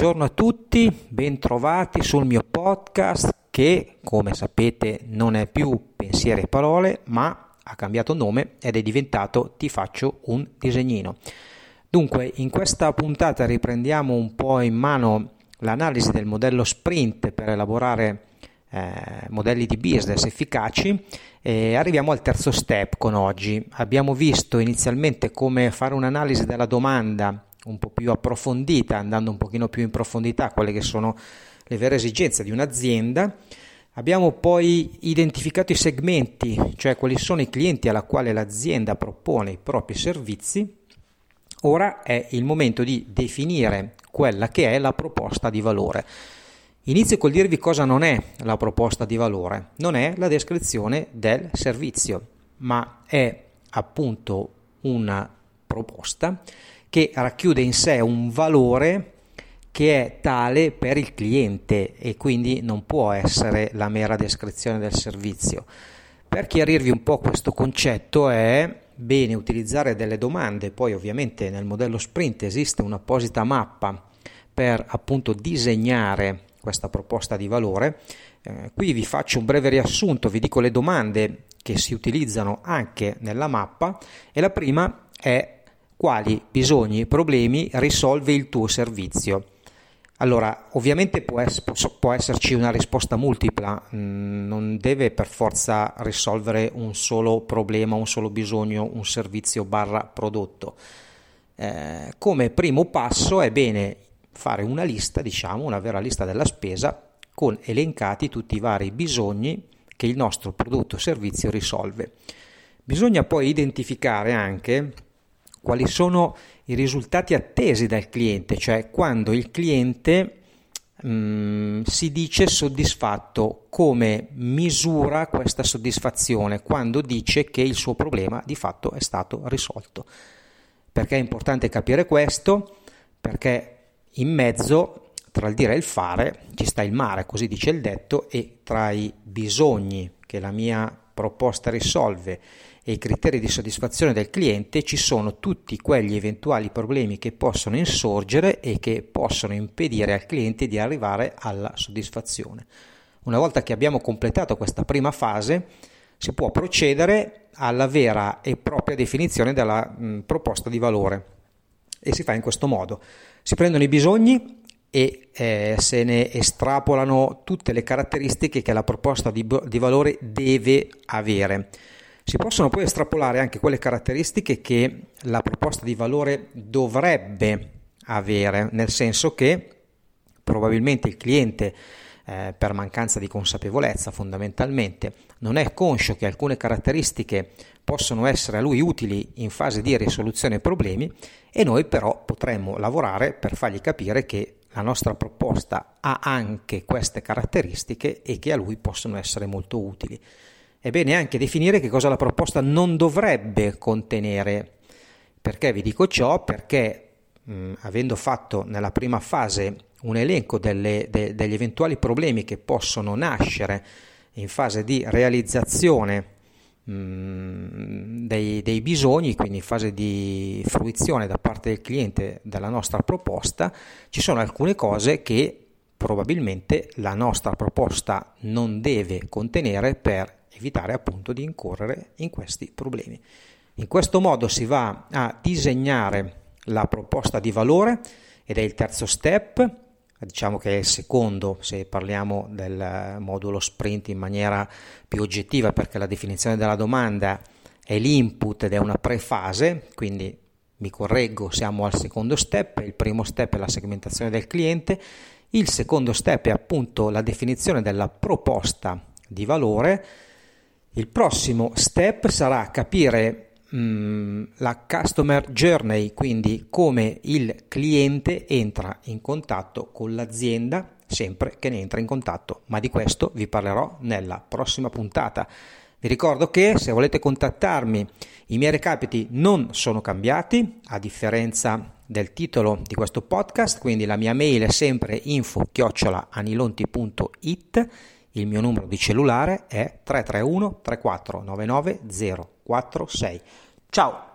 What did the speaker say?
Buongiorno a tutti, bentrovati sul mio podcast che, come sapete, non è più Pensieri e Parole, ma ha cambiato nome ed è diventato Ti faccio un disegnino. Dunque, in questa puntata riprendiamo un po' in mano l'analisi del modello Sprint per elaborare modelli di business efficaci e arriviamo al terzo step con oggi. Abbiamo visto inizialmente come fare un'analisi della domanda un po' più approfondita, andando un pochino più in profondità quelle che sono le vere esigenze di un'azienda. Abbiamo poi identificato i segmenti, cioè quali sono i clienti alla quale l'azienda propone i propri servizi. Ora è il momento di definire quella che è la proposta di valore. Inizio col dirvi cosa non è la proposta di valore. Non è la descrizione del servizio, ma è appunto una proposta che racchiude in sé un valore che è tale per il cliente e quindi non può essere la mera descrizione del servizio. Per chiarirvi un po' questo concetto è bene utilizzare delle domande, poi ovviamente nel modello Sprint esiste un'apposita mappa per appunto disegnare questa proposta di valore. Qui vi faccio un breve riassunto, vi dico le domande che si utilizzano anche nella mappa e la prima è: quali bisogni, problemi risolve il tuo servizio? Allora, ovviamente può esserci una risposta multipla, non deve per forza risolvere un solo problema, un solo bisogno, un servizio / prodotto. Come primo passo è bene fare una lista, una vera lista della spesa, con elencati tutti i vari bisogni che il nostro prodotto o servizio risolve. Bisogna poi identificare anche quali sono i risultati attesi dal cliente, cioè quando il cliente si dice soddisfatto, come misura questa soddisfazione, quando dice che il suo problema di fatto è stato risolto. Perché è importante capire questo? Perché in mezzo, tra il dire e il fare, ci sta il mare, così dice il detto, e tra i bisogni che la mia proposta risolve e i criteri di soddisfazione del cliente ci sono tutti quegli eventuali problemi che possono insorgere e che possono impedire al cliente di arrivare alla soddisfazione. Una volta che abbiamo completato questa prima fase, si può procedere alla vera e propria definizione della proposta di valore e si fa in questo modo: si prendono i bisogni e se ne estrapolano tutte le caratteristiche che la proposta di valore deve avere. Si possono poi estrapolare anche quelle caratteristiche che la proposta di valore dovrebbe avere, nel senso che probabilmente il cliente per mancanza di consapevolezza fondamentalmente non è conscio che alcune caratteristiche possono essere a lui utili in fase di risoluzione problemi e noi però potremmo lavorare per fargli capire che la nostra proposta ha anche queste caratteristiche e che a lui possono essere molto utili. È bene anche definire che cosa la proposta non dovrebbe contenere. Perché vi dico ciò? Perché avendo fatto nella prima fase un elenco degli eventuali problemi che possono nascere in fase di realizzazione dei bisogni, quindi in fase di fruizione da parte del cliente della nostra proposta, ci sono alcune cose che probabilmente la nostra proposta non deve contenere per evitare appunto di incorrere in questi problemi. In questo modo si va a disegnare la proposta di valore ed è il terzo step, che è il secondo se parliamo del modulo Sprint in maniera più oggettiva, perché la definizione della domanda è l'input ed è una prefase, quindi mi correggo, siamo al secondo step. Il primo step è la segmentazione del cliente, il secondo step è appunto la definizione della proposta di valore, il prossimo step sarà capire la customer journey, quindi come il cliente entra in contatto con l'azienda, sempre che ne entra in contatto, ma di questo vi parlerò nella prossima puntata. Vi ricordo che se volete contattarmi i miei recapiti non sono cambiati, a differenza del titolo di questo podcast, quindi la mia mail è sempre info@anilonti.it. Il mio numero di cellulare è 331 34 99 046. Ciao!